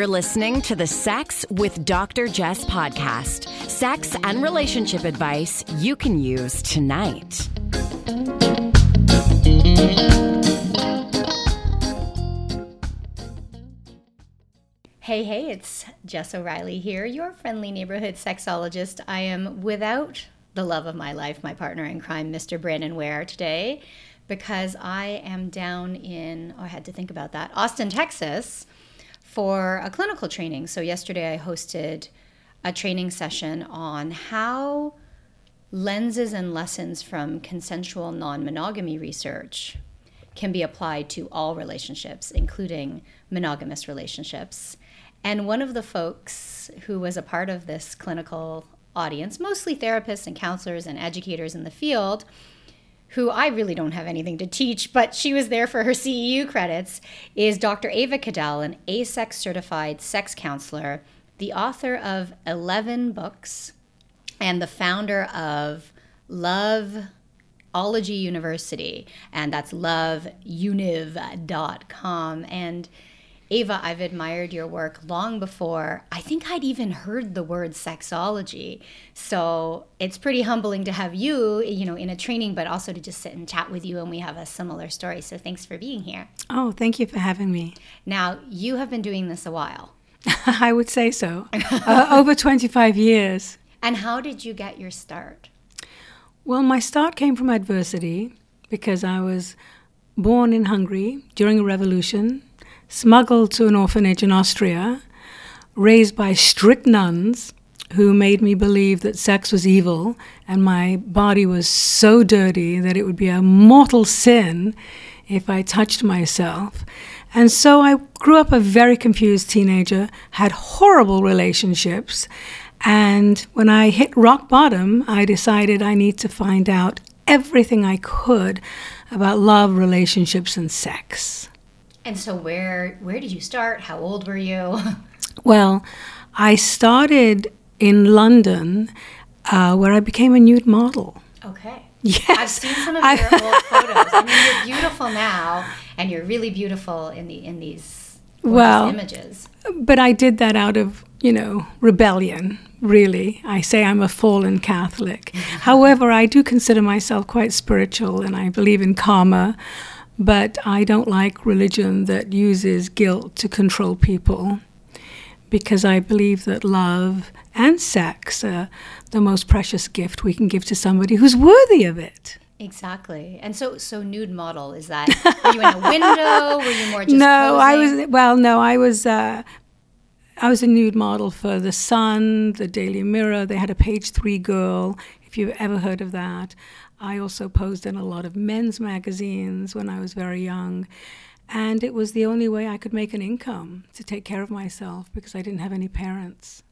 You're listening to the Sex with Dr. Jess podcast. Sex and relationship advice you can use tonight. Hey, it's Jess O'Reilly here, your friendly neighborhood sexologist. I am without the love of my life, my partner in crime, Mr. Brandon Ware, today because I am down in, Austin, Texas, for a clinical training. So yesterday I hosted a training session on how lenses and lessons from consensual non-monogamy research can be applied to all relationships, including monogamous relationships. And one of the folks who was a part of this clinical audience, mostly therapists and counselors and educators in the field, who I really don't have anything to teach, but she was there for her CEU credits, is Dr. Ava Cadell, an ASEC certified sex counselor, the author of 11 books, and the founder of Loveology University, and that's loveuniv.com. And Ava, I've admired your work long before I think I'd even heard the word sexology. So it's pretty humbling to have you, in a training, but also to just sit and chat with you. And we have a similar story. So thanks for being here. Oh, thank you for having me. Now, you have been doing this a while. I would say so. Over 25 years. And how did you get your start? Well, my start came from adversity because I was born in Hungary during a revolution, smuggled to an orphanage in Austria, raised by strict nuns who made me believe that sex was evil, and my body was so dirty that it would be a mortal sin if I touched myself. And so I grew up a very confused teenager, had horrible relationships, and when I hit rock bottom, I decided I need to find out everything I could about love, relationships, and sex. And so where did you start? How old were you? Well, I started in London, where I became a nude model. Okay. Yes. I've seen some of your old photos. I mean, you're beautiful now, and you're really beautiful in these images. But I did that out of, rebellion, really. I say I'm a fallen Catholic. However, I do consider myself quite spiritual, and I believe in karma. But I don't like religion that uses guilt to control people, because I believe that love and sex are the most precious gift we can give to somebody who's worthy of it. Exactly. And so nude model, is that, were you in a window? Were you more just No, posing? I was a nude model for The Sun, The Daily Mirror. They had a page 3 girl, if you've ever heard of that. I also posed in a lot of men's magazines when I was very young, and it was the only way I could make an income to take care of myself because I didn't have any parents.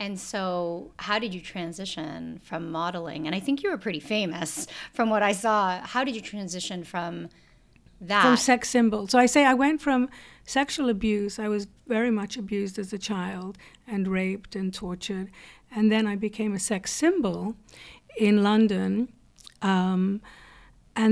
And so how did you transition from modeling? And I think you were pretty famous from what I saw. How did you transition from that? From sex symbols. So I say I went from sexual abuse. I was very much abused as a child and raped and tortured. And then I became a sex symbol in London. And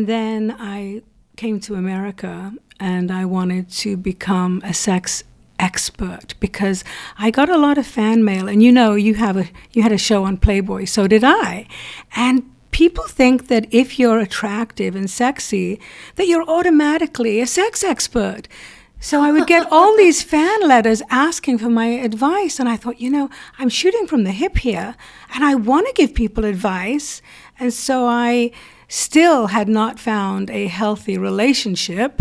then I came to America and I wanted to become a sex expert because I got a lot of fan mail. And you had a show on Playboy, so did I. And people think that if you're attractive and sexy, that you're automatically a sex expert. So I would get all these fan letters asking for my advice. And I thought, I'm shooting from the hip here and I want to give people advice. And so I still had not found a healthy relationship,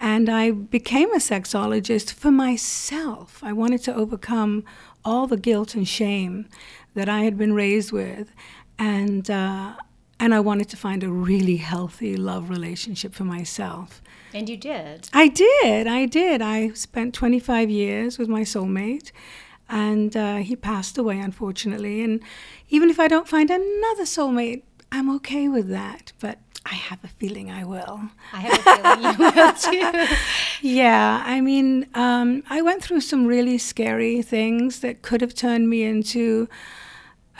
and I became a sexologist for myself. I wanted to overcome all the guilt and shame that I had been raised with, and I wanted to find a really healthy love relationship for myself. And you did. I did. I spent 25 years with my soulmate, and he passed away, unfortunately. And even if I don't find another soulmate, I'm okay with that, but I have a feeling I will. I have a feeling you will too. Yeah, I went through some really scary things that could have turned me into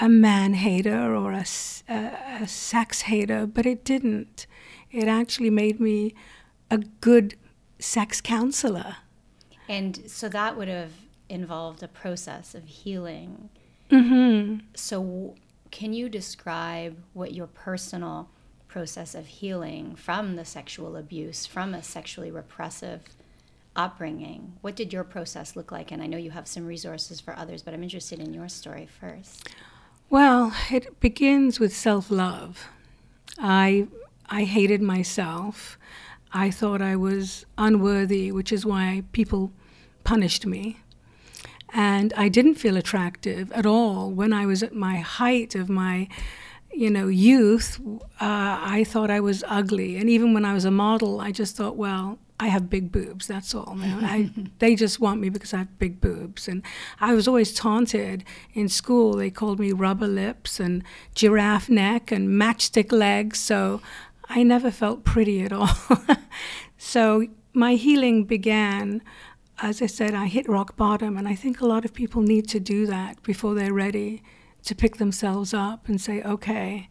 a man-hater or a sex-hater, but it didn't. It actually made me a good sex counselor. And so that would have involved a process of healing. Mm-hmm. So can you describe what your personal process of healing from the sexual abuse, from a sexually repressive upbringing, what did your process look like? And I know you have some resources for others, but I'm interested in your story first. Well, it begins with self-love. I hated myself. I thought I was unworthy, which is why people punished me. And I didn't feel attractive at all. When I was at my height of my, youth, I thought I was ugly. And even when I was a model, I just thought, well, I have big boobs, that's all. They just want me because I have big boobs. And I was always taunted in school. They called me rubber lips and giraffe neck and matchstick legs. So I never felt pretty at all. So my healing began, as I said, I hit rock bottom. And I think a lot of people need to do that before they're ready to pick themselves up and say, okay,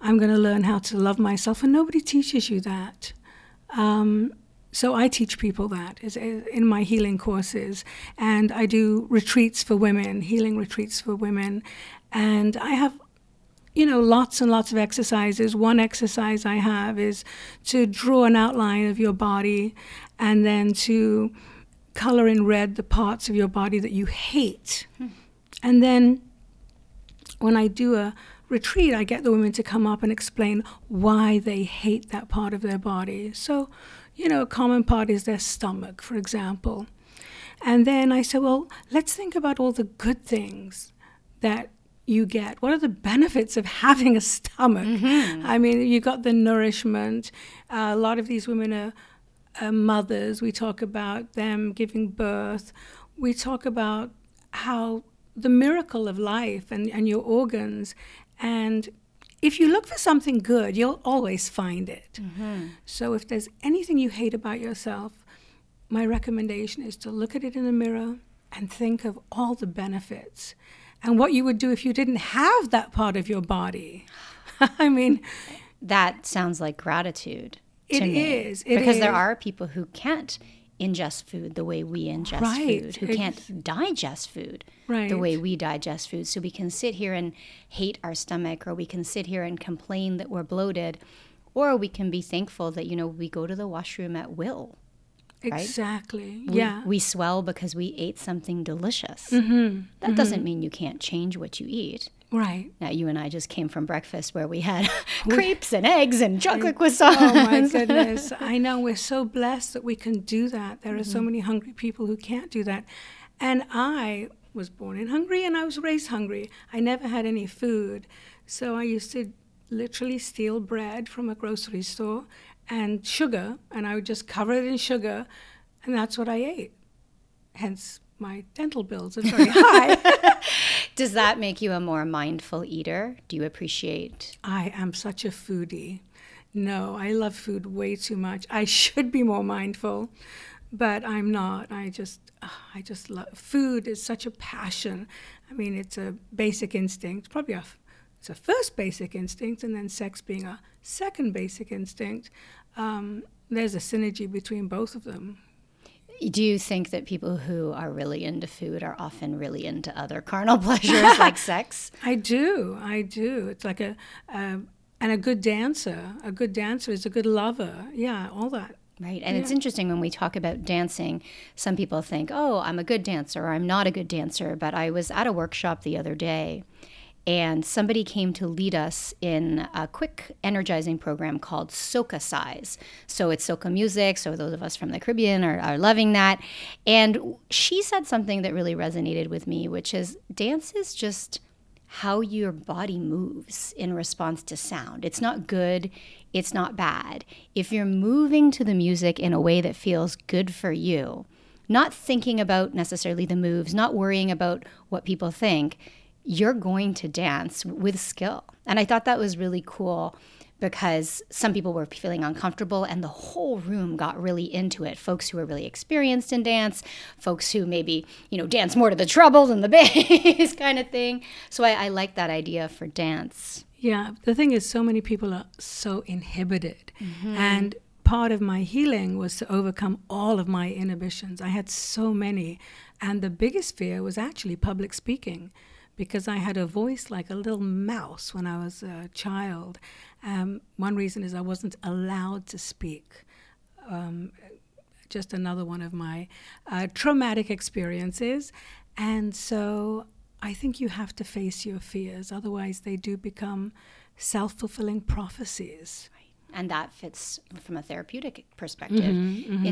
I'm going to learn how to love myself. And nobody teaches you that. So I teach people that is in my healing courses. And I do retreats for women, healing retreats for women. And I have, lots and lots of exercises. One exercise I have is to draw an outline of your body and then to color in red the parts of your body that you hate. And then when I do a retreat, I get the women to come up and explain why they hate that part of their body. So, a common part is their stomach, for example. And then I say, well, let's think about all the good things that you get. What are the benefits of having a stomach? Mm-hmm. I mean, you got the nourishment. A lot of these women are mothers. We talk about them giving birth. We talk about how the miracle of life and your organs. And if you look for something good, you'll always find it. Mm-hmm. So if there's anything you hate about yourself, my recommendation is to look at it in the mirror and think of all the benefits and what you would do if you didn't have that part of your body. I mean, that sounds like gratitude to me. It is. Because there are people who can't ingest food the way we ingest food, who can't digest food the way we digest food. So we can sit here and hate our stomach, or we can sit here and complain that we're bloated, or we can be thankful that, we go to the washroom at will. Exactly, right? Yeah. We swell because we ate something delicious. Mm-hmm. That doesn't mean you can't change what you eat. Right. Now, you and I just came from breakfast where we had crepes and eggs and chocolate croissants. Oh, my goodness. I know. We're so blessed that we can do that. There are so many hungry people who can't do that. And I was born in Hungary, and I was raised hungry. I never had any food. So I used to literally steal bread from a grocery store and sugar, and I would just cover it in sugar, and that's what I ate. Hence, my dental bills are very high. Does that make you a more mindful eater? Do you appreciate? I am such a foodie. No, I love food way too much. I should be more mindful, but I'm not. I just love food. Is such a passion. I mean, it's a basic instinct. Probably it's a first basic instinct, and then sex being a second basic instinct. There's a synergy between both of them. Do you think that people who are really into food are often really into other carnal pleasures like sex? I do. It's like a good dancer. A good dancer is a good lover. Yeah, all that. Right, and it's interesting when we talk about dancing, some people think, oh, I'm a good dancer, or I'm not a good dancer, but I was at a workshop the other day, and somebody came to lead us in a quick energizing program called Soca Size. So it's Soca music. So those of us from the Caribbean are loving that. And she said something that really resonated with me, which is dance is just how your body moves in response to sound. It's not good. It's not bad. If you're moving to the music in a way that feels good for you, not thinking about necessarily the moves, not worrying about what people think, you're going to dance with skill. And I thought that was really cool because some people were feeling uncomfortable and the whole room got really into it. Folks who are really experienced in dance, folks who maybe, dance more to the treble than the bass kind of thing. So I like that idea for dance. Yeah, the thing is so many people are so inhibited. Mm-hmm. And part of my healing was to overcome all of my inhibitions. I had so many. And the biggest fear was actually public speaking, because I had a voice like a little mouse when I was a child. One reason is I wasn't allowed to speak. Just another one of my traumatic experiences. And so I think you have to face your fears. Otherwise, they do become self-fulfilling prophecies. Right. And that fits from a therapeutic perspective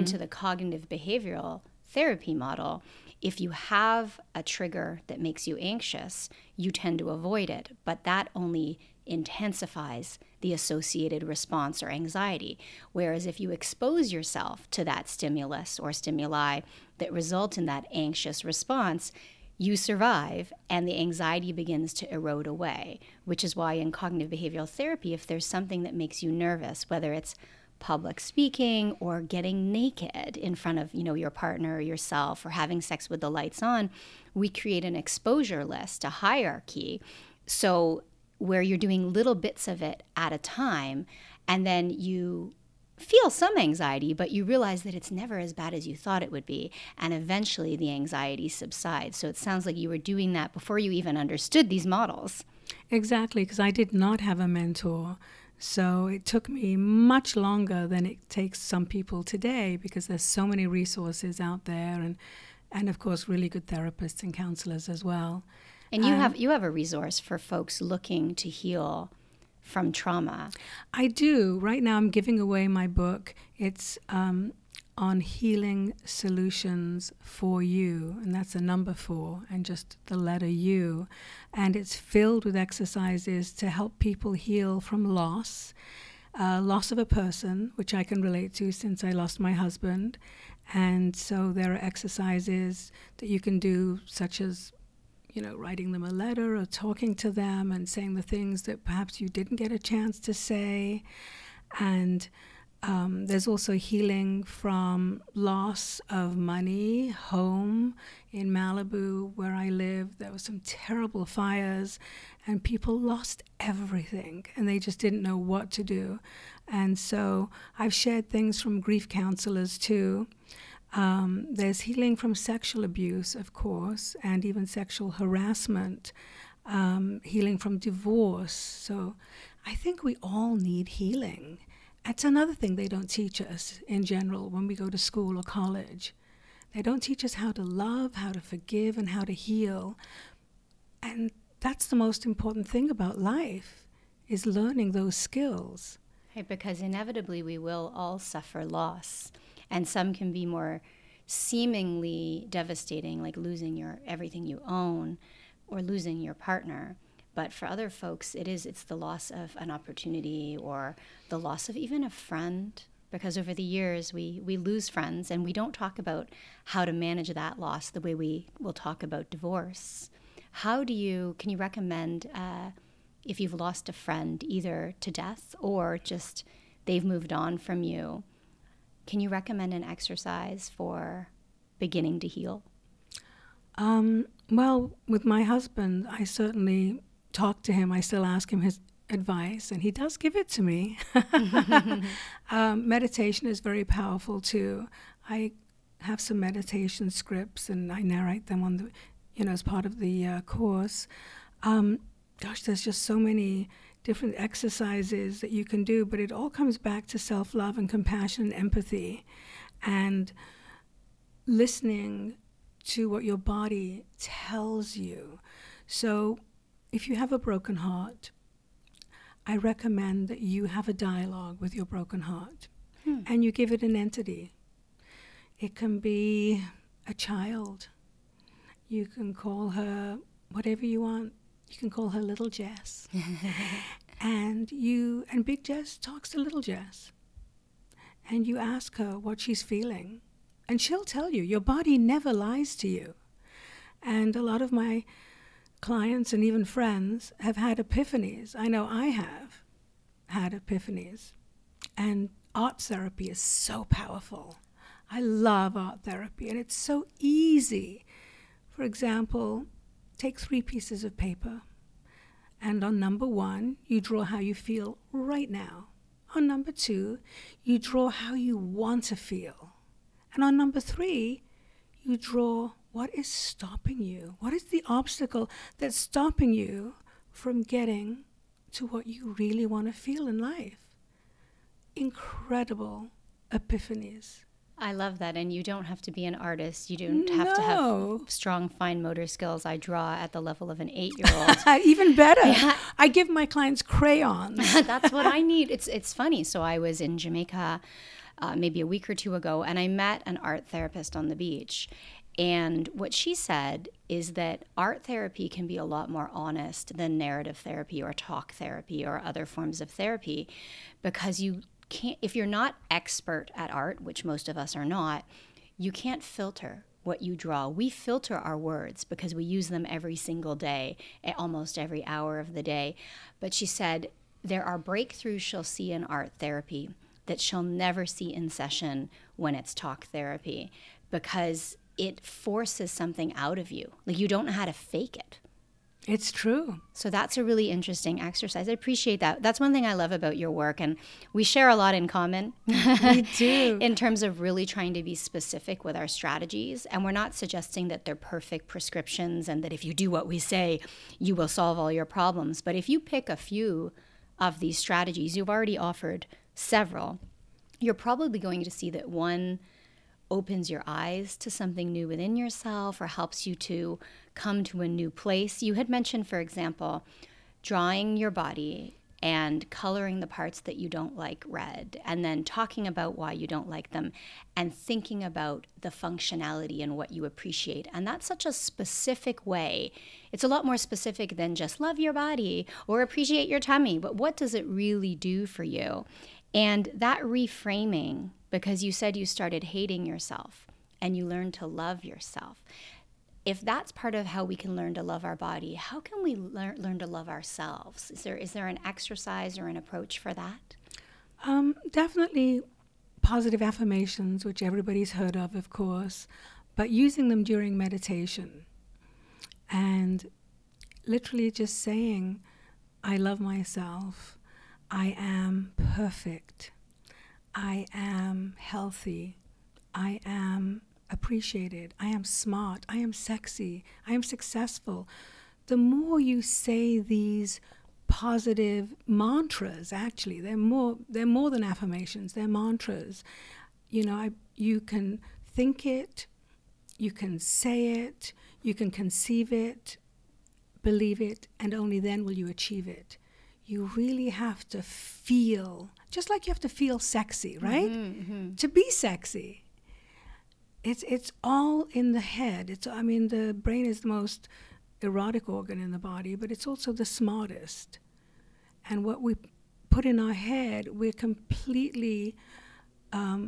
into the cognitive behavioral therapy model. If you have a trigger that makes you anxious, you tend to avoid it, but that only intensifies the associated response or anxiety. Whereas if you expose yourself to that stimulus or stimuli that result in that anxious response, you survive and the anxiety begins to erode away, which is why in cognitive behavioral therapy, if there's something that makes you nervous, whether it's public speaking or getting naked in front of, your partner or yourself or having sex with the lights on, we create an exposure list, a hierarchy. So where you're doing little bits of it at a time, and then you feel some anxiety, but you realize that it's never as bad as you thought it would be, and eventually the anxiety subsides. So it sounds like you were doing that before you even understood these models. Exactly, because I did not have a mentor. So it took me much longer than it takes some people today, because there's so many resources out there, and of course really good therapists and counselors as well. And you have a resource for folks looking to heal from trauma. I do. Right now I'm giving away my book. It's on healing solutions for you, and that's a number 4 and just the letter U. And it's filled with exercises to help people heal from loss of a person, which I can relate to since I lost my husband. And so there are exercises that you can do, such as writing them a letter or talking to them and saying the things that perhaps you didn't get a chance to say. And there's also healing from loss of money, home in Malibu where I live. There were some terrible fires and people lost everything and they just didn't know what to do. And so I've shared things from grief counselors too. There's healing from sexual abuse, of course, and even sexual harassment, healing from divorce. So I think we all need healing. That's another thing they don't teach us in general when we go to school or college. They don't teach us how to love, how to forgive, and how to heal. And that's the most important thing about life, is learning those skills. Right, because inevitably we will all suffer loss. And some can be more seemingly devastating, like losing everything you own or losing your partner. But for other folks, it's the loss of an opportunity or the loss of even a friend, because over the years we lose friends and we don't talk about how to manage that loss the way we will talk about divorce. Can you recommend if you've lost a friend either to death or just they've moved on from you, can you recommend an exercise for beginning to heal? Well, with my husband, I certainly talk to him. I still ask him his advice, and he does give it to me. Meditation is very powerful, too. I have some meditation scripts, and I narrate them on the, as part of the course. There's just so many different exercises that you can do, but it all comes back to self-love and compassion and empathy and listening to what your body tells you. So if you have a broken heart, I recommend that you have a dialogue with your broken heart and you give it an entity. It can be a child. You can call her whatever you want. You can call her Little Jess. And Big Jess talks to Little Jess. And you ask her what she's feeling. And she'll tell you. Your body never lies to you. And a lot of my clients and even friends have had epiphanies. I know I have had epiphanies. And art therapy is so powerful. I love art therapy. And it's so easy. For example, take 3 pieces of paper, and on number 1, you draw how you feel right now. On number 2, you draw how you want to feel. And on number 3, you draw what is stopping you. What is the obstacle that's stopping you from getting to what you really want to feel in life? Incredible epiphanies. I love that. And you don't have to be an artist. You don't have to have strong, fine motor skills. I draw at the level of an 8-year-old. Even better. Yeah. I give my clients crayons. That's what I need. It's funny. So I was in Jamaica maybe a week or two ago, and I met an art therapist on the beach. And what she said is that art therapy can be a lot more honest than narrative therapy or talk therapy or other forms of therapy, because you can't, if you're not expert at art, which most of us are not, you can't filter what you draw. We filter our words because we use them every single day, at almost every hour of the day. But she said, there are breakthroughs she'll see in art therapy that she'll never see in session when it's talk therapy, because it forces something out of you. Like, you don't know how to fake it. It's true. So that's a really interesting exercise. I appreciate that. That's one thing I love about your work. And we share a lot in common. We do. In terms of really trying to be specific with our strategies. And we're not suggesting that they're perfect prescriptions and that if you do what we say, you will solve all your problems. But if you pick a few of these strategies, you've already offered several, you're probably going to see that one opens your eyes to something new within yourself or helps you to come to a new place. You had mentioned, for example, drawing your body and coloring the parts that you don't like red, and then talking about why you don't like them and thinking about the functionality and what you appreciate. And that's such a specific way. It's a lot more specific than just love your body or appreciate your tummy, but what does it really do for you? And that reframing, because you said you started hating yourself and you learned to love yourself. If that's part of how we can learn to love our body, how can we learn to love ourselves? Is there an exercise or an approach for that? Definitely positive affirmations, which everybody's heard of course, but using them during meditation and literally just saying, I love myself, I am perfect, I am healthy, I am appreciated, I am smart, I am sexy, I am successful. The more you say these positive mantras, actually, they're more than affirmations, they're mantras. You know, you can think it, you can say it, you can conceive it, believe it, and only then will you achieve it. You really have to feel, just like you have to feel sexy, right? Mm-hmm, mm-hmm. To be sexy. It's all in the head. The brain is the most erotic organ in the body, but it's also the smartest. And what we put in our head, we're completely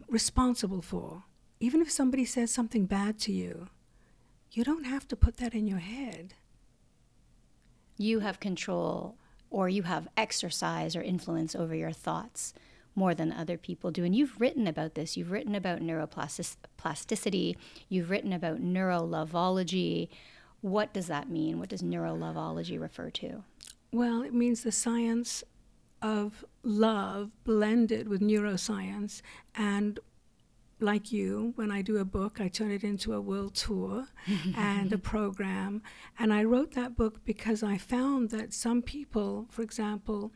responsible for. Even if somebody says something bad to you, you don't have to put that in your head. You have control, or you have exercise or influence over your thoughts more than other people do. And you've written about this. You've written about neuroplasticity. You've written about neuroloveology. What does that mean? What does neuroloveology refer to? Well, it means the science of love blended with neuroscience. And like you, when I do a book, I turn it into a world tour and a program. And I wrote that book because I found that some people, for example,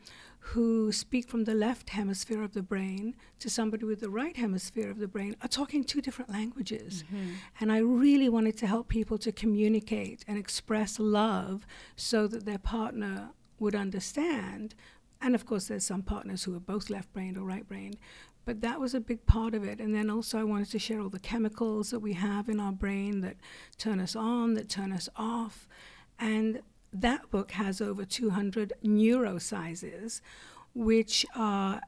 who speak from the left hemisphere of the brain to somebody with the right hemisphere of the brain are talking two different languages. Mm-hmm. And I really wanted to help people to communicate and express love so that their partner would understand. And of course, there's some partners who are both left-brained or right-brained. But that was a big part of it. And then also I wanted to share all the chemicals that we have in our brain that turn us on, that turn us off. And that book has over 200 neurosizes, which are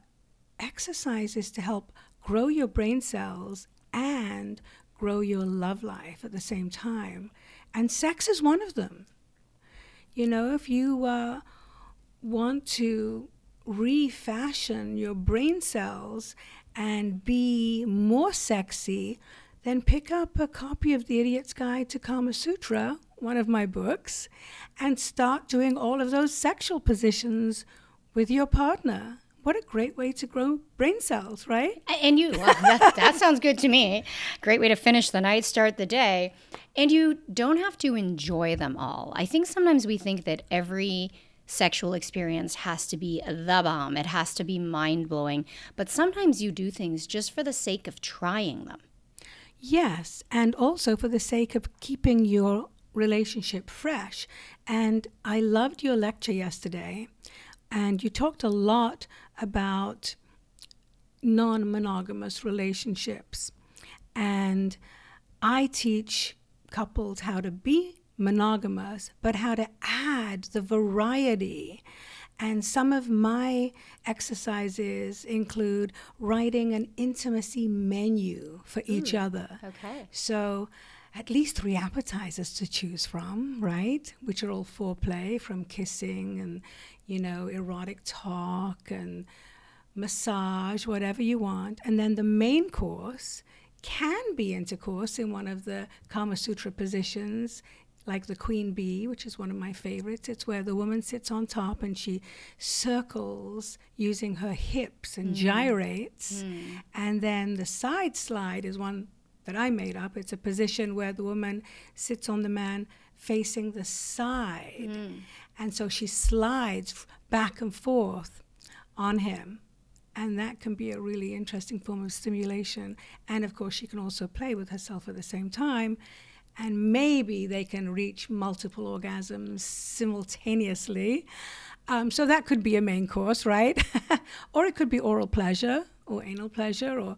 exercises to help grow your brain cells and grow your love life at the same time. And sex is one of them. You know, if you want to refashion your brain cells and be more sexy, then pick up a copy of The Idiot's Guide to Kama Sutra, one of my books, and start doing all of those sexual positions with your partner, What a great way to grow brain cells, right? And you, well, that sounds good to me. Great way to finish the night, start the day. And you don't have to enjoy them all. I think sometimes we think that every sexual experience has to be the bomb. It has to be mind-blowing. But sometimes you do things just for the sake of trying them. Yes, and also for the sake of keeping your relationship fresh. And I loved your lecture yesterday. And you talked a lot about non-monogamous relationships. And I teach couples how to be monogamous, but how to add the variety. And some of my exercises include writing an intimacy menu for each other. Okay. So at least 3 appetizers to choose from, right? Which are all foreplay, from kissing and, you know, erotic talk and massage, whatever you want. And then the main course can be intercourse in one of the Kama Sutra positions, like the queen bee, which is one of my favorites. It's where the woman sits on top and she circles using her hips and gyrates. Mm. And then the side slide is one that I made up. It's a position where the woman sits on the man facing the side. Mm. And so she slides back and forth on him. And that can be a really interesting form of stimulation. And of course, she can also play with herself at the same time. And maybe they can reach multiple orgasms simultaneously. So that could be a main course, right? Or it could be oral pleasure or anal pleasure or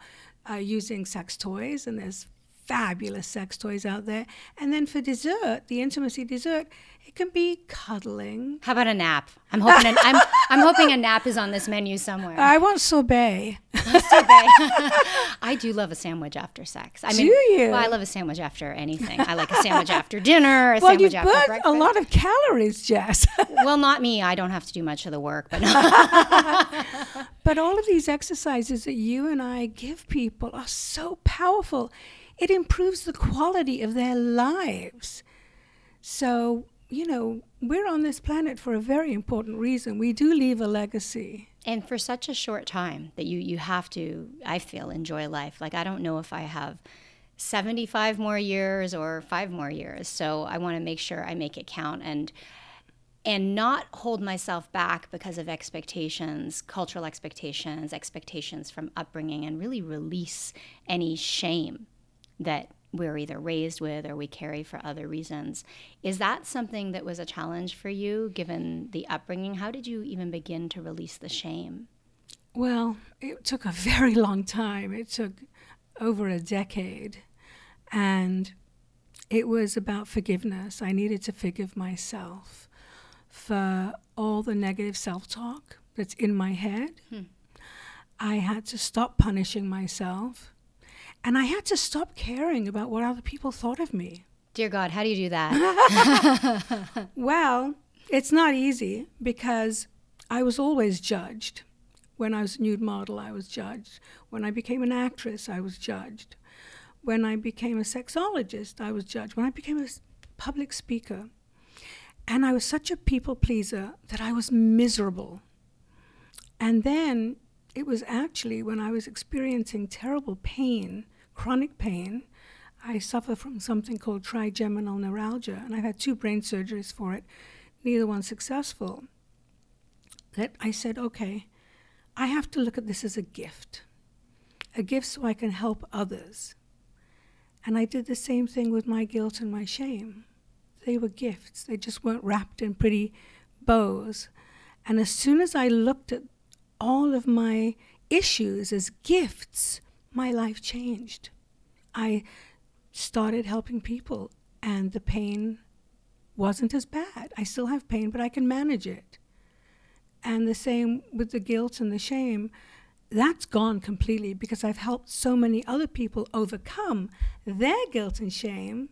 using sex toys. And there's fabulous sex toys out there. And then for dessert, the intimacy dessert, it can be cuddling. How about a nap? I'm hoping I'm hoping a nap is on this menu somewhere. I want sorbet. I do love a sandwich after sex. I mean, do you? Well, I love a sandwich after anything. I like a sandwich after dinner, a sandwich after breakfast. Well, you burn a lot of calories, Jess. Well, not me. I don't have to do much of the work. But, but all of these exercises that you and I give people are so powerful. It improves the quality of their lives. So, you know, we're on this planet for a very important reason. We do leave a legacy. And for such a short time that you have to, I feel, enjoy life. Like, I don't know if I have 75 more years or 5 more years. So I want to make sure I make it count and not hold myself back because of expectations, cultural expectations, expectations from upbringing, and really release any shame that we're either raised with or we carry for other reasons. Is that something that was a challenge for you, given the upbringing? How did you even begin to release the shame? Well, it took a very long time. It took over a decade. And it was about forgiveness. I needed to forgive myself for all the negative self-talk that's in my head. I had to stop punishing myself. And I had to stop caring about what other people thought of me. Dear God, how do you do that? Well, it's not easy because I was always judged. When I was a nude model, I was judged. When I became an actress, I was judged. When I became a sexologist, I was judged. When I became a public speaker. And I was such a people pleaser that I was miserable. And then it was actually when I was experiencing terrible pain, chronic pain. I suffer from something called trigeminal neuralgia, and I've had 2 brain surgeries for it, neither one successful, that I said, okay, I have to look at this as a gift so I can help others. And I did the same thing with my guilt and my shame. They were gifts. They just weren't wrapped in pretty bows. And as soon as I looked at all of my issues as gifts, my life changed. I started helping people, and the pain wasn't as bad. I still have pain, but I can manage it. And the same with the guilt and the shame. That's gone completely because I've helped so many other people overcome their guilt and shame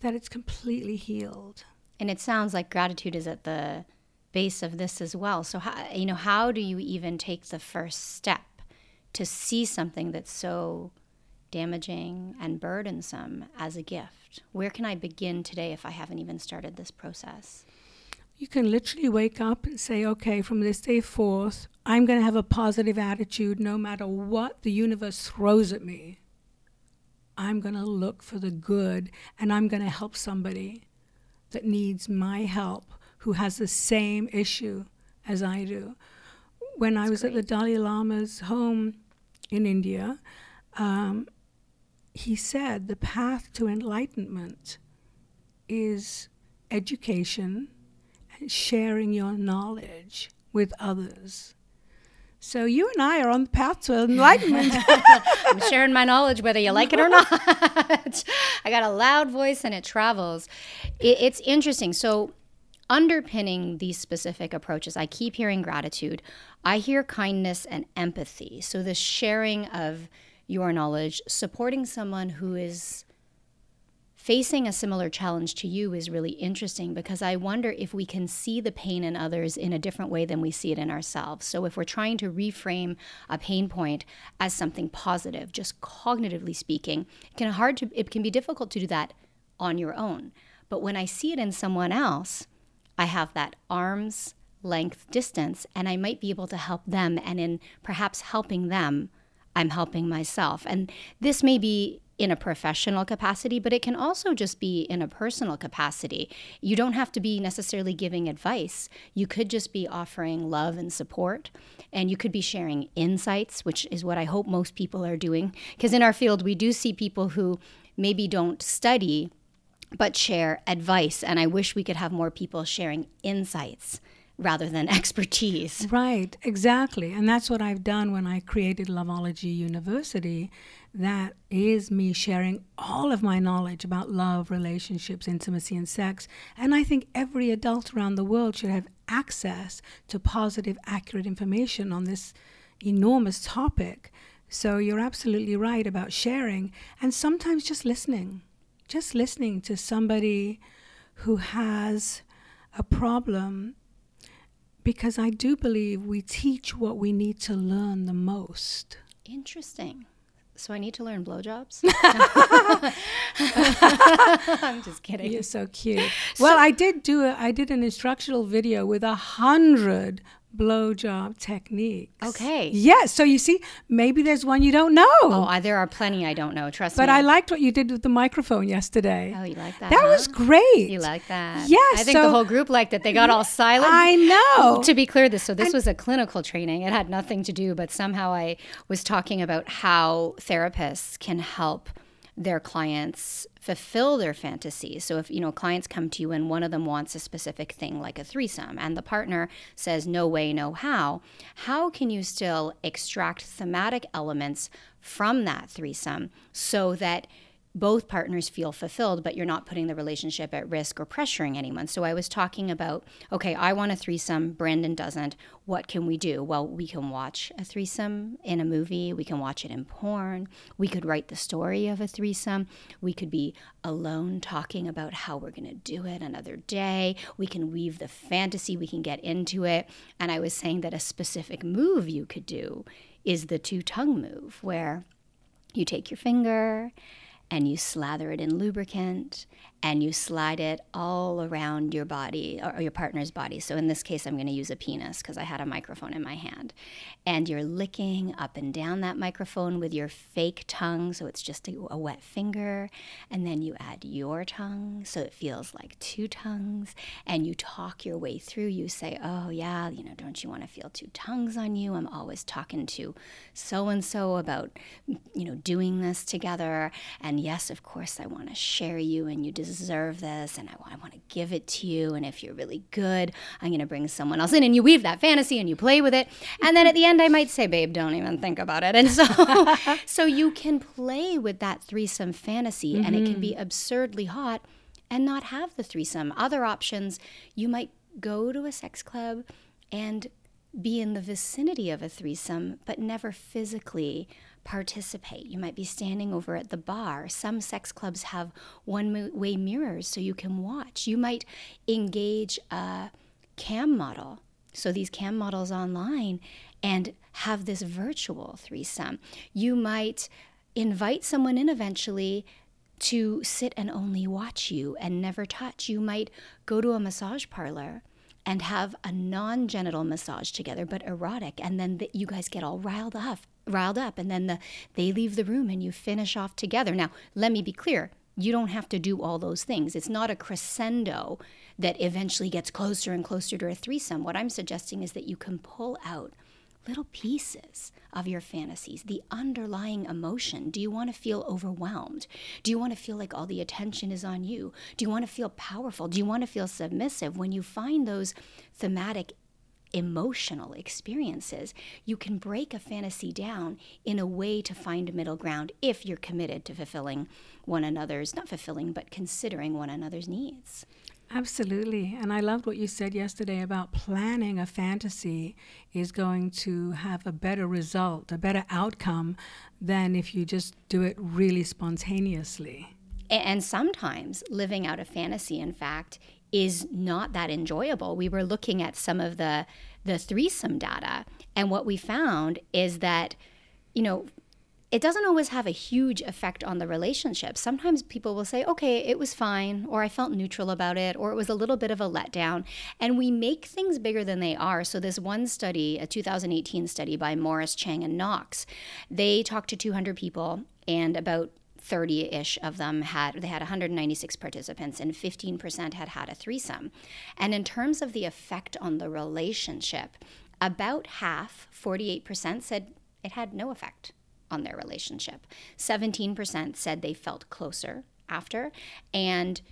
that it's completely healed. And it sounds like gratitude is at the base of this as well. So how do you even take the first step to see something that's so damaging and burdensome as a gift? Where can I begin today if I haven't even started this process? you can literally wake up and say, okay, from this day forth, I'm going to have a positive attitude no matter what the universe throws at me. I'm going to look for the good, and I'm going to help somebody that needs my help who has the same issue as I do. When I was at the Dalai Lama's home in India, he said the path to enlightenment is education and sharing your knowledge with others. So you and I are on the path to enlightenment. I'm sharing my knowledge, whether you like it or not. I got a loud voice and it travels. It's interesting. So underpinning these specific approaches, I keep hearing gratitude. I hear kindness and empathy. So the sharing of your knowledge, supporting someone who is facing a similar challenge to you is really interesting, because I wonder if we can see the pain in others in a different way than we see it in ourselves. So if we're trying to reframe a pain point as something positive, just cognitively speaking, it can be difficult to do that on your own. But when I see it in someone else, I have that arm's length distance, and I might be able to help them. And in perhaps helping them, I'm helping myself. And this may be in a professional capacity, but it can also just be in a personal capacity. You don't have to be necessarily giving advice. You could just be offering love and support, and you could be sharing insights, which is what I hope most people are doing. Because in our field, we do see people who maybe don't study, but share advice. And I wish we could have more people sharing insights rather than expertise. Right, exactly. And that's what I've done when I created Loveology University. That is me sharing all of my knowledge about love, relationships, intimacy, and sex. And I think every adult around the world should have access to positive, accurate information on this enormous topic. So you're absolutely right about sharing, and sometimes just listening. Just listening to somebody who has a problem, because I do believe we teach what we need to learn the most. Interesting. So I need to learn blowjobs? I'm just kidding. You're so cute. Well, I did an instructional video with 100 blowjob techniques. Okay. Yes. So you see, maybe there's one you don't know. Oh, there are plenty I don't know. Trust me. But I liked what you did with the microphone yesterday. Oh, you like that? That was great. You like that? Yes. I think the whole group liked it. They got all silent. I know. To be clear, this was a clinical training. It had nothing to do, but somehow I was talking about how therapists can help their clients fulfill their fantasies. So if, clients come to you and one of them wants a specific thing like a threesome and the partner says, no way, no how can you still extract thematic elements from that threesome so that both partners feel fulfilled, but you're not putting the relationship at risk or pressuring anyone? So I was talking about, okay, I want a threesome, Brandon doesn't. What can we do? Well, we can watch a threesome in a movie. We can watch it in porn. We could write the story of a threesome. We could be alone talking about how we're going to do it another day. We can weave the fantasy. We can get into it. And I was saying that a specific move you could do is the two-tongue move, where you take your finger and you slather it in lubricant, and you slide it all around your body, or your partner's body. So in this case, I'm going to use a penis because I had a microphone in my hand. And you're licking up and down that microphone with your fake tongue, so it's just a wet finger. And then you add your tongue, so it feels like two tongues. And you talk your way through. You say, oh, yeah, don't you want to feel two tongues on you? I'm always talking to so-and-so about, doing this together. And yes, of course, I want to share you, and you deserve this, and I want to give it to you, and if you're really good, I'm going to bring someone else in. And you weave that fantasy and you play with it, and then at the end I might say, babe, don't even think about it. And so you can play with that threesome fantasy, mm-hmm. and it can be absurdly hot and not have the threesome. Other options, you might go to a sex club and be in the vicinity of a threesome but never physically participate. You might be standing over at the bar. Some sex clubs have one-way mirrors so you can watch. You might engage a cam model, so these cam models online, and have this virtual threesome. You might invite someone in eventually to sit and only watch you and never touch. You might go to a massage parlor and have a non-genital massage together, but erotic. And then you guys get all riled up, and then they leave the room and you finish off together. Now, let me be clear. You don't have to do all those things. It's not a crescendo that eventually gets closer and closer to a threesome. What I'm suggesting is that you can pull out little pieces of your fantasies, the underlying emotion. Do you want to feel overwhelmed? Do you want to feel like all the attention is on you? Do you want to feel powerful? Do you want to feel submissive? When you find those thematic emotional experiences, you can break a fantasy down in a way to find a middle ground if you're committed to considering one another's needs. Absolutely. And I loved what you said yesterday about planning a fantasy is going to have a better result, a better outcome than if you just do it really spontaneously. And sometimes living out a fantasy, in fact, is not that enjoyable. We were looking at some of the threesome data, and what we found is that, it doesn't always have a huge effect on the relationship. Sometimes people will say, okay, it was fine, or I felt neutral about it, or it was a little bit of a letdown. And we make things bigger than they are. So this one study, a 2018 study by Morris, Chang, and Knox, they talked to 200 people, and about 30-ish of them had 196 participants, and 15% had a threesome. And in terms of the effect on the relationship, about half, 48%, said it had no effect on their relationship. 17% said they felt closer after, and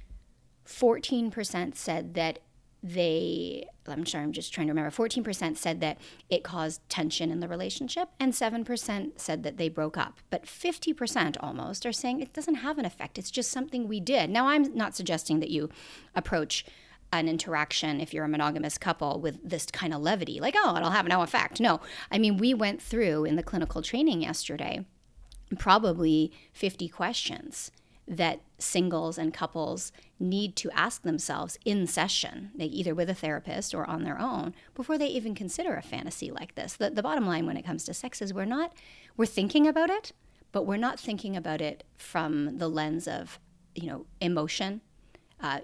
14% said that 14% said that it caused tension in the relationship, and 7% said that they broke up. But 50% almost are saying it doesn't have an effect. It's just something we did. Now, I'm not suggesting that you approach an interaction, if you're a monogamous couple, with this kind of levity, like, oh, it'll have no effect. No, we went through in the clinical training yesterday probably 50 questions that singles and couples need to ask themselves in session, either with a therapist or on their own, before they even consider a fantasy like this. The bottom line when it comes to sex is we're thinking about it, but we're not thinking about it from the lens of, emotion,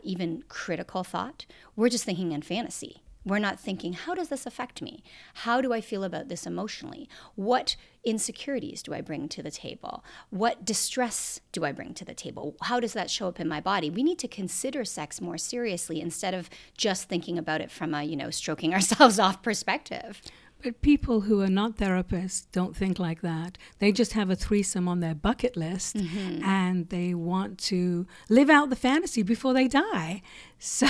even critical thought. We're just thinking in fantasy. We're not thinking, how does this affect me? How do I feel about this emotionally? What insecurities do I bring to the table? What distress do I bring to the table? How does that show up in my body? We need to consider sex more seriously instead of just thinking about it from a, stroking ourselves off perspective. But people who are not therapists don't think like that. They just have a threesome on their bucket list, mm-hmm. and they want to live out the fantasy before they die. So,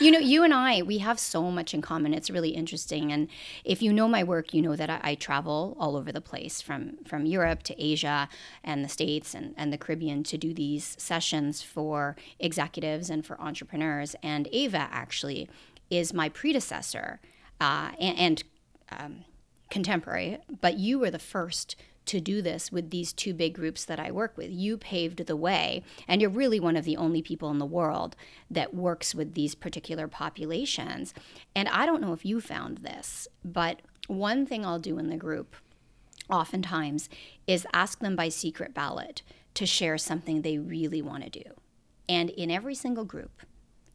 you and I, we have so much in common. It's really interesting. And if you know my work, you know that I travel all over the place, from Europe to Asia and the States and the Caribbean, to do these sessions for executives and for entrepreneurs. And Ava actually is my predecessor. And contemporary, but you were the first to do this with these two big groups that I work with. You paved the way, and you're really one of the only people in the world that works with these particular populations. And I don't know if you found this, but one thing I'll do in the group oftentimes is ask them by secret ballot to share something they really want to do. And in every single group,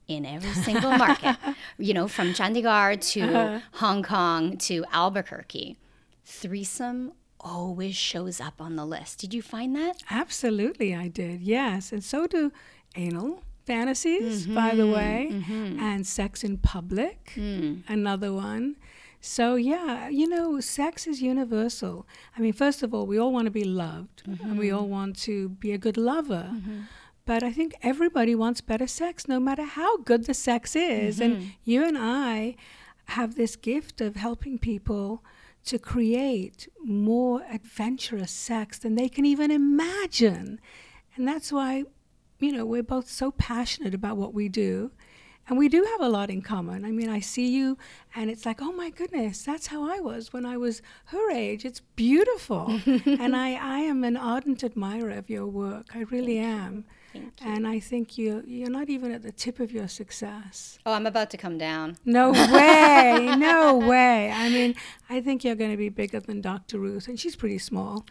in every single market, from Chandigarh to Hong Kong to Albuquerque, threesome always shows up on the list. Did you find that? Absolutely, I did, yes. And so do anal fantasies, mm-hmm. by the way, mm-hmm. and sex in public, another one. So, yeah, sex is universal. First of all, we all want to be loved, mm-hmm. and we all want to be a good lover. Mm-hmm. But I think everybody wants better sex, no matter how good the sex is. Mm-hmm. And you and I have this gift of helping people to create more adventurous sex than they can even imagine. And that's why, we're both so passionate about what we do. And we do have a lot in common. I see you, and it's like, oh, my goodness, that's how I was when I was her age. It's beautiful. And I am an ardent admirer of your work. I really am. Thank you. And I think you're not even at the tip of your success. Oh, I'm about to come down. No way. No way. I think you're going to be bigger than Dr. Ruth, and she's pretty small.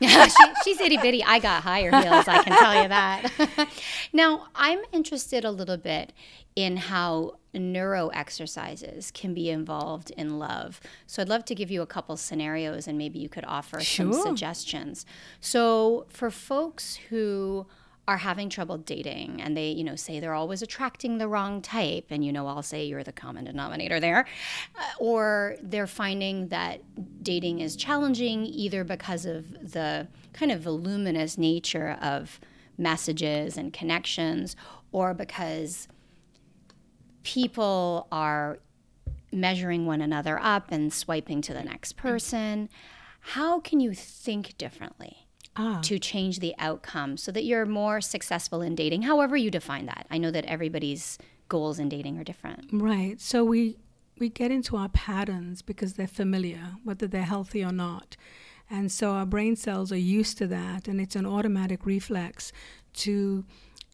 She's itty-bitty. I got higher heels, I can tell you that. Now, I'm interested a little bit in how neuro exercises can be involved in love. So I'd love to give you a couple scenarios and maybe you could offer some suggestions. So for folks who are having trouble dating and they, you know, say they're always attracting the wrong type, and, you know, I'll say you're the common denominator there, or they're finding that dating is challenging either because of the kind of voluminous nature of messages and connections, or because people are measuring one another up and swiping to the next person. How can you think differently to change the outcome so that you're more successful in dating, however you define that? I know that everybody's goals in dating are different. Right. So we get into our patterns because they're familiar, whether they're healthy or not. And so our brain cells are used to that, and it's an automatic reflex to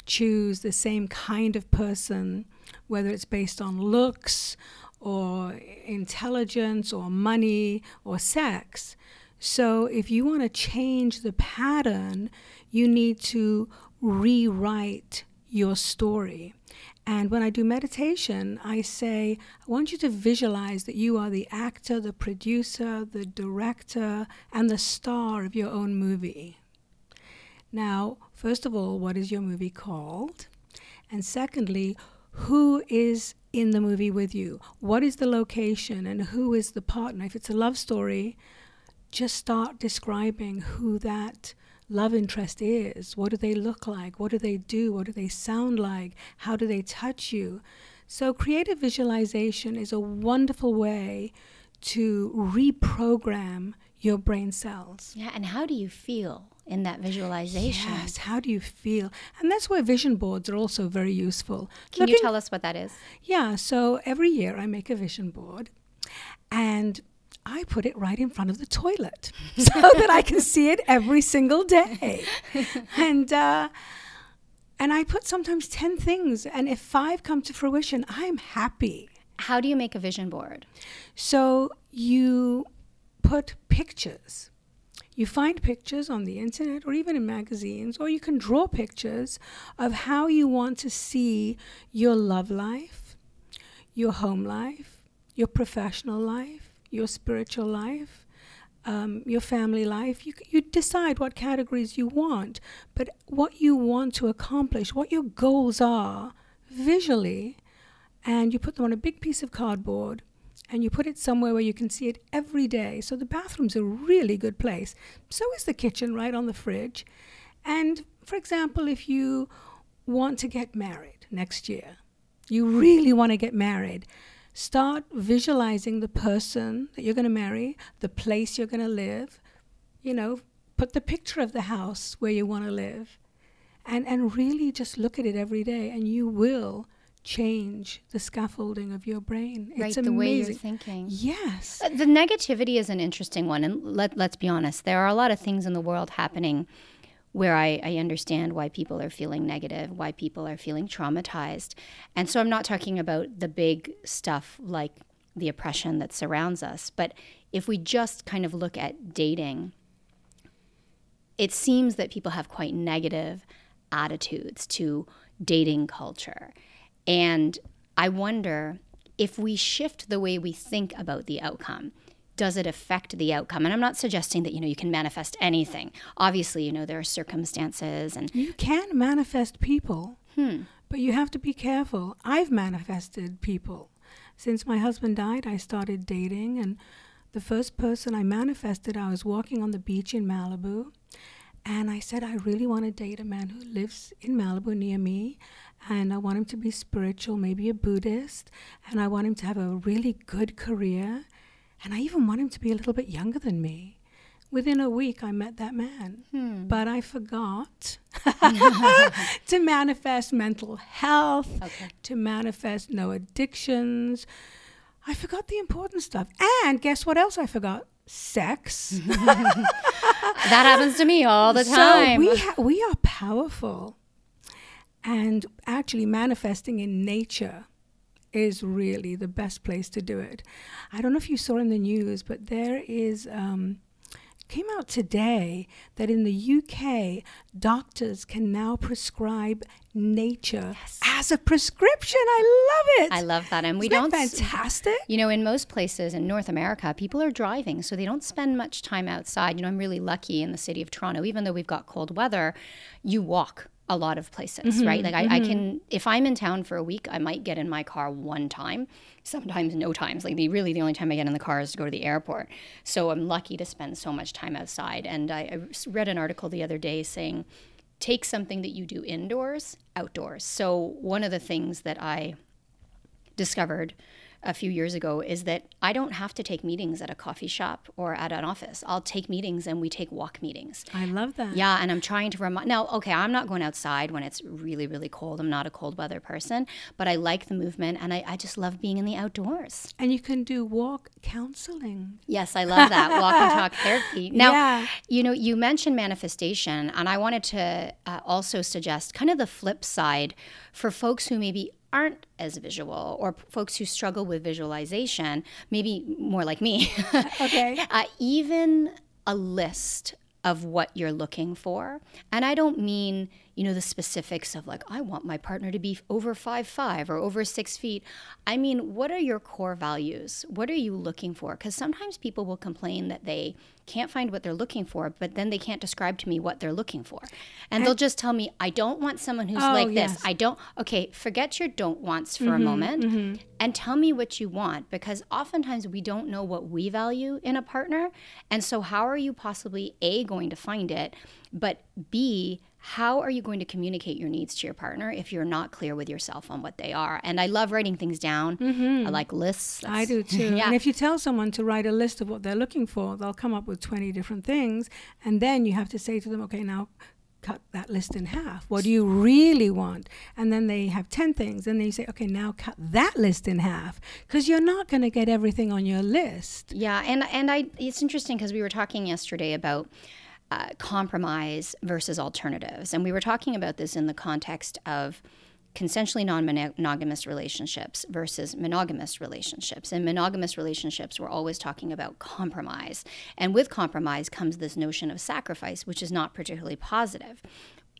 choose the same kind of person, whether it's based on looks or intelligence or money or sex. So if you want to change the pattern, you need to rewrite your story. And when I do meditation, I say, I want you to visualize that you are the actor, the producer, the director, and the star of your own movie. Now, first of all, what is your movie called? And secondly, who is in the movie with you? What is the location and who is the partner? If it's a love story, just start describing who that love interest is. What do they look like? What do they do? What do they sound like? How do they touch you? So creative visualization is a wonderful way to reprogram your brain cells. Yeah, and how do you feel in that visualization? Yes, how do you feel? And that's where vision boards are also very useful. Can you tell us what that is? Yeah, so every year I make a vision board and I put it right in front of the toilet so that I can see it every single day. And I put sometimes 10 things, and if 5 come to fruition, I'm happy. How do you make a vision board? So you put pictures. You find pictures on the internet or even in magazines, or you can draw pictures of how you want to see your love life, your home life, your professional life, your spiritual life, your family life. You decide what categories you want, but what you want to accomplish, what your goals are visually, and you put them on a big piece of cardboard, and you put it somewhere where you can see it every day. So the bathroom's a really good place. So is the kitchen right on the fridge. And for example, if you want to get married next year, you really want to get married, start visualizing the person that you're going to marry, the place you're going to live, you know, put the picture of the house where you want to live, and really just look at it every day, and you will change the scaffolding of your brain. It's amazing. Right, the way you're thinking. Yes. The negativity is an interesting one, and let's be honest, there are a lot of things in the world happening where I understand why people are feeling negative, why people are feeling traumatized. And so I'm not talking about the big stuff like the oppression that surrounds us. But if we just kind of look at dating, it seems that people have quite negative attitudes to dating culture. And I wonder if we shift the way we think about the outcome, does it affect the outcome? And I'm not suggesting that, you know, you can manifest anything. Obviously, you know, there are circumstances and you can manifest people, but you have to be careful. I've manifested people. Since my husband died, I started dating, and the first person I manifested, I was walking on the beach in Malibu, and I said, I really want to date a man who lives in Malibu near me, and I want him to be spiritual, maybe a Buddhist, and I want him to have a really good career. And I even want him to be a little bit younger than me. Within a week, I met that man. But I forgot to manifest mental health, to manifest no addictions. I forgot the important stuff. And guess what else I forgot? Sex. That happens to me all the time. So we are powerful. And actually manifesting in nature is really the best place to do it. I don't know if you saw in the news, but there is came out today that in the UK, doctors can now prescribe nature as a prescription. I love it. I love that. And Isn't that fantastic? You know, in most places in North America, people are driving, so they don't spend much time outside. You know, I'm really lucky in the city of Toronto, even though we've got cold weather, you walk a lot of places, right? Like I can, if I'm in town for a week, I might get in my car one time, sometimes no times. Like the only time I get in the car is to go to the airport. So I'm lucky to spend so much time outside. And I read an article the other day saying, take something that you do indoors, outdoors. So one of the things that I discovered a few years ago is that I don't have to take meetings at a coffee shop or at an office. I'll take meetings and we take walk meetings. I love that. Yeah, and I'm trying to remind, now, okay, I'm not going outside when it's really, really cold. I'm not a cold weather person, but I like the movement and I just love being in the outdoors. And you can do walk counseling. Yes, I love that, walk and talk therapy. Now, you know, you mentioned manifestation and I wanted to also suggest kind of the flip side for folks who maybe aren't as visual or folks who struggle with visualization, maybe more like me. Okay. Even a list of what you're looking for. And I don't mean, you know, the specifics of like, I want my partner to be over 5'5" or over 6 feet. I mean, what are your core values? What are you looking for? Because sometimes people will complain that they can't find what they're looking for, but then they can't describe to me what they're looking for. And they'll just tell me, I don't want someone who's this. I don't, okay, forget your don't wants for a moment and tell me what you want, because oftentimes we don't know what we value in a partner. And so how are you possibly A, going to find it, but B, how are you going to communicate your needs to your partner if you're not clear with yourself on what they are? And I love writing things down. I like lists. I do too. And if you tell someone to write a list of what they're looking for, they'll come up with 20 different things. And then you have to say to them, okay, now cut that list in half. What do you really want? And then they have 10 things. And then you say, okay, now cut that list in half, because you're not going to get everything on your list. Yeah. And it's interesting because we were talking yesterday about compromise versus alternatives. And we were talking about this in the context of consensually non-monogamous relationships versus monogamous relationships. In monogamous relationships, we're always talking about compromise. And with compromise comes this notion of sacrifice, which is not particularly positive.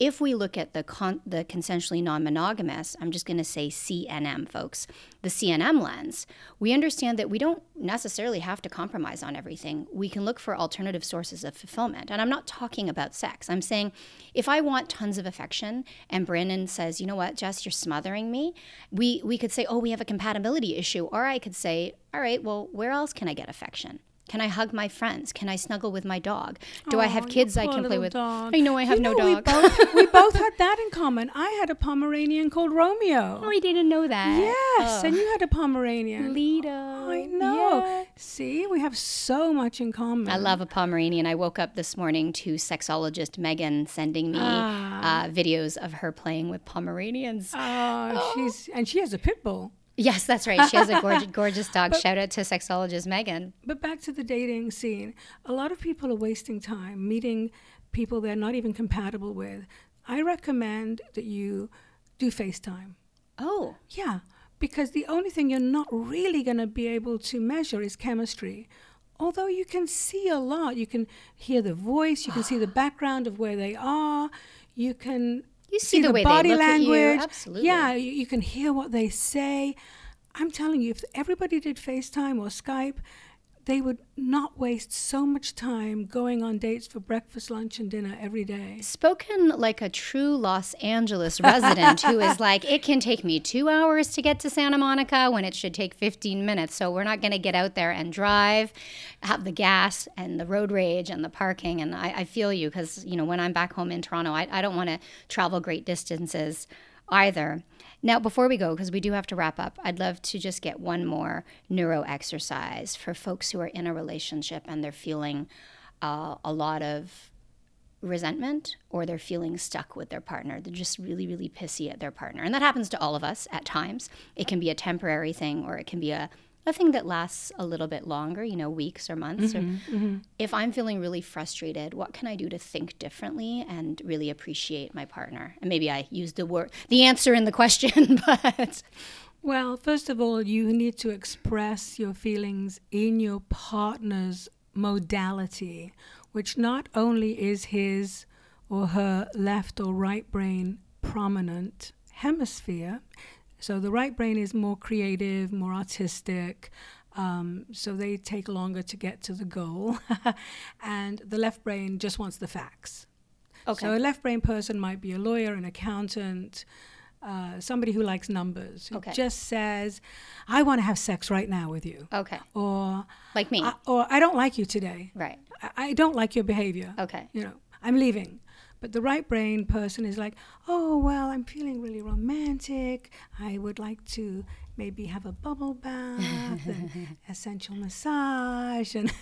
If we look at the consensually non-monogamous, I'm just going to say CNM, folks, the CNM lens, we understand that we don't necessarily have to compromise on everything. We can look for alternative sources of fulfillment. And I'm not talking about sex. I'm saying if I want tons of affection and Brandon says, you know what, Jess, you're smothering me, we could say, oh, we have a compatibility issue. Or I could say, all right, well, where else can I get affection? Can I hug my friends? Can I snuggle with my dog? Do I have kids I can play with? Dog. I know I have no dog. We both had that in common. I had a Pomeranian called Romeo. No, I didn't know that. Yes, and you had a Pomeranian. Lita. I know. Yeah. See, we have so much in common. I love a Pomeranian. I woke up this morning to sexologist Megan sending me videos of her playing with Pomeranians. She has a pit bull. Yes, that's right. She has a gorgeous, gorgeous dog. Shout out to sexologist Megan. But back to the dating scene. A lot of people are wasting time meeting people they're not even compatible with. I recommend that you do FaceTime. Oh. Yeah, because the only thing you're not really going to be able to measure is chemistry. Although you can see a lot. You can hear the voice. You can see the background of where they are. You can... You see the way body language. At you. Absolutely. Yeah, you can hear what they say. I'm telling you, if everybody did FaceTime or Skype, they would not waste so much time going on dates for breakfast, lunch, and dinner every day. Spoken like a true Los Angeles resident who is like, it can take me 2 hours to get to Santa Monica when it should take 15 minutes. So we're not going to get out there and drive, have the gas and the road rage and the parking. And I feel you because, you know, when I'm back home in Toronto, I don't want to travel great distances either. Now, before we go, because we do have to wrap up, I'd love to just get one more neuro exercise for folks who are in a relationship and they're feeling a lot of resentment or they're feeling stuck with their partner. They're just really, really pissy at their partner. And that happens to all of us at times. It can be a temporary thing or it can be a thing that lasts a little bit longer, you know, weeks or months. If I'm feeling really frustrated, what can I do to think differently and really appreciate my partner? And maybe I used the answer in the question, but... Well, first of all, you need to express your feelings in your partner's modality, which not only is his or her left or right brain prominent hemisphere, so the right brain is more creative, more artistic, so they take longer to get to the goal, and the left brain just wants the facts. Okay. So a left brain person might be a lawyer, an accountant, somebody who likes numbers, who just says, I want to have sex right now with you. Okay. Or like me. Or I don't like you today. Right. I don't like your behavior. Okay. You know, I'm leaving. But the right brain person is like, oh, well, I'm feeling really romantic. I would like to maybe have a bubble bath and essential massage and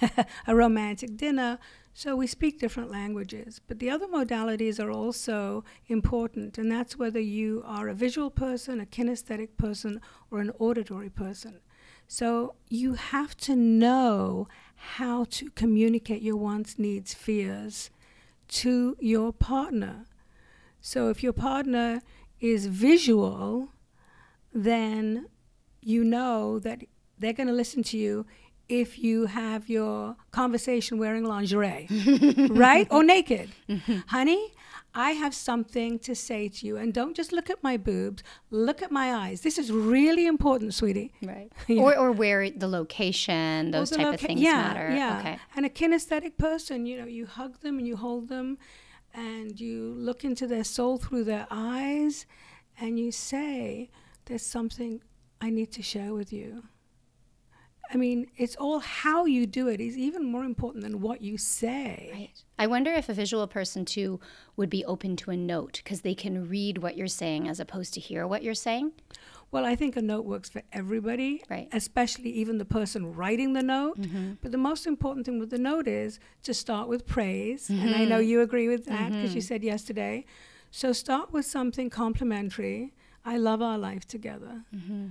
a romantic dinner. So we speak different languages. But the other modalities are also important, and that's whether you are a visual person, a kinesthetic person, or an auditory person. So you have to know how to communicate your wants, needs, fears to your partner. So if your partner is visual, then you know that they're going to listen to you if you have your conversation wearing lingerie, right? Or naked. Honey, I have something to say to you, and don't just look at my boobs, look at my eyes. This is really important, sweetie. Right. Yeah. Or where the location, those type of things matter. Yeah. Okay. And a kinesthetic person, you know, you hug them and you hold them and you look into their soul through their eyes and you say, there's something I need to share with you. I mean, it's all how you do it is even more important than what you say. Right. I wonder if a visual person, too, would be open to a note because they can read what you're saying as opposed to hear what you're saying. Well, I think a note works for everybody, right, especially even the person writing the note. Mm-hmm. But the most important thing with the note is to start with praise. Mm-hmm. And I know you agree with that because you said yesterday. So start with something complimentary. I love our life together. Mm-hmm.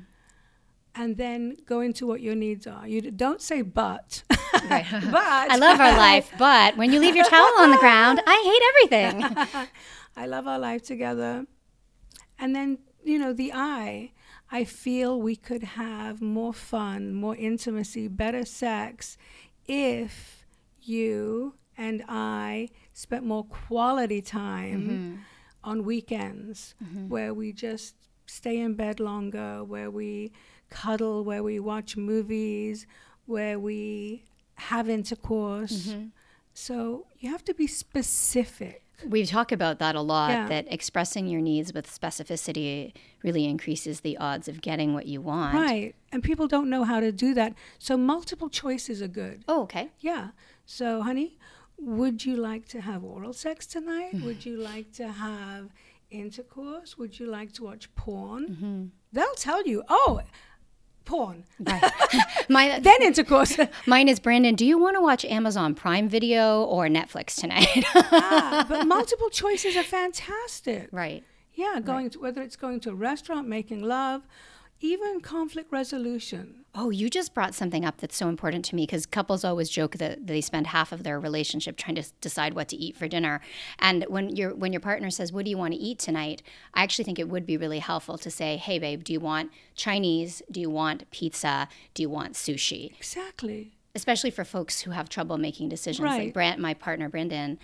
And then go into what your needs are. You don't say, but. Right. But. I love our life, but when you leave your towel on the ground, I hate everything. I love our life together. And then, you know, the I feel we could have more fun, more intimacy, better sex if you and I spent more quality time on weekends where we just stay in bed longer, where we cuddle, where we watch movies, where we have intercourse. So you have to be specific. We talk about that a lot, that expressing your needs with specificity really increases the odds of getting what you want. Right. And people don't know how to do that. So multiple choices are good. Oh, okay. Yeah. So, honey, would you like to have oral sex tonight? Would you like to have intercourse? Would you like to watch porn? They'll tell you, oh, porn. Right. Then intercourse. Mine is, Brandon, do you want to watch Amazon Prime Video or Netflix tonight? But multiple choices are fantastic. Right. Yeah, to, whether it's going to a restaurant, making love, even conflict resolution. Oh, you just brought something up that's so important to me because couples always joke that they spend half of their relationship trying to decide what to eat for dinner. And when your partner says, what do you want to eat tonight? I actually think it would be really helpful to say, hey, babe, do you want Chinese? Do you want pizza? Do you want sushi? Exactly. Especially for folks who have trouble making decisions. Right. Like my partner, Brandon,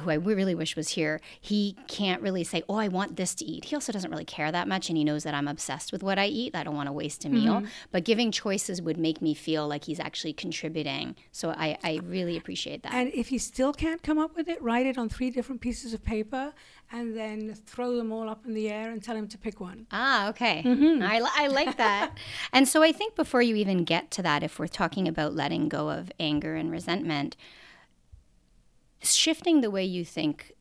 who I really wish was here, he can't really say, oh, I want this to eat. He also doesn't really care that much, and he knows that I'm obsessed with what I eat. I don't want to waste a meal. But giving choices would make me feel like he's actually contributing. So I really appreciate that. And if he still can't come up with it, write it on 3 different pieces of paper and then throw them all up in the air and tell him to pick one. Ah, okay. I like that. And so I think before you even get to that, if we're talking about letting go of anger and resentment, shifting the way you think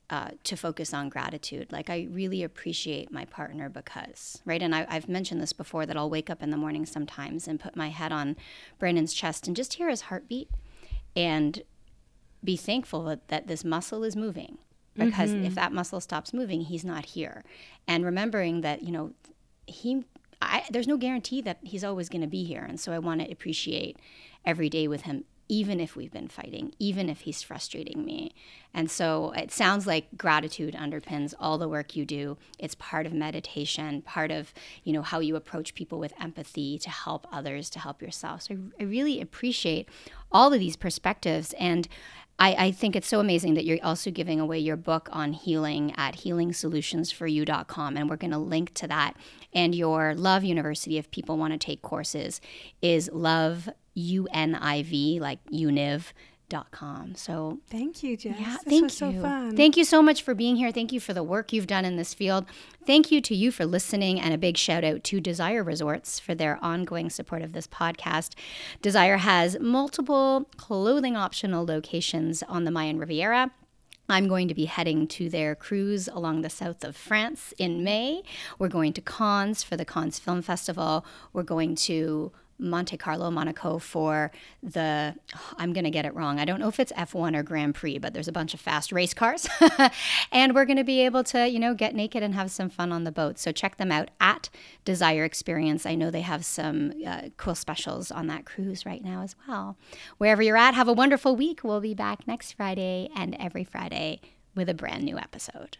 to focus on gratitude. Like, I really appreciate my partner because, right? And I've mentioned this before, that I'll wake up in the morning sometimes and put my head on Brandon's chest and just hear his heartbeat and be thankful that this muscle is moving, because if that muscle stops moving, he's not here. And remembering that, you know, there's no guarantee that he's always going to be here. And so I want to appreciate every day with him, even if we've been fighting, even if he's frustrating me. And so it sounds like gratitude underpins all the work you do. It's part of meditation, part of, you know, how you approach people with empathy to help others, to help yourself. So I really appreciate all of these perspectives. And I think it's so amazing that you're also giving away your book on healing at healingsolutionsforyou.com, and we're going to link to that. And your Love University, if people want to take courses, is loveuniv, like univ.com. So thank you, Jess. Yeah, this was so fun. Thank you so much for being here. Thank you for the work you've done in this field. Thank you to you for listening, and a big shout out to Desire Resorts for their ongoing support of this podcast. Desire has multiple clothing optional locations on the Mayan Riviera. I'm going to be heading to their cruise along the south of France in May. We're going to Cannes for the Cannes Film Festival. We're going to Monte Carlo, Monaco for the, I'm going to get it wrong. I don't know if it's F1 or Grand Prix, but there's a bunch of fast race cars. And we're going to be able to, you know, get naked and have some fun on the boat. So check them out at Desire Experience. I know they have some cool specials on that cruise right now as well. Wherever you're at, have a wonderful week. We'll be back next Friday and every Friday with a brand new episode.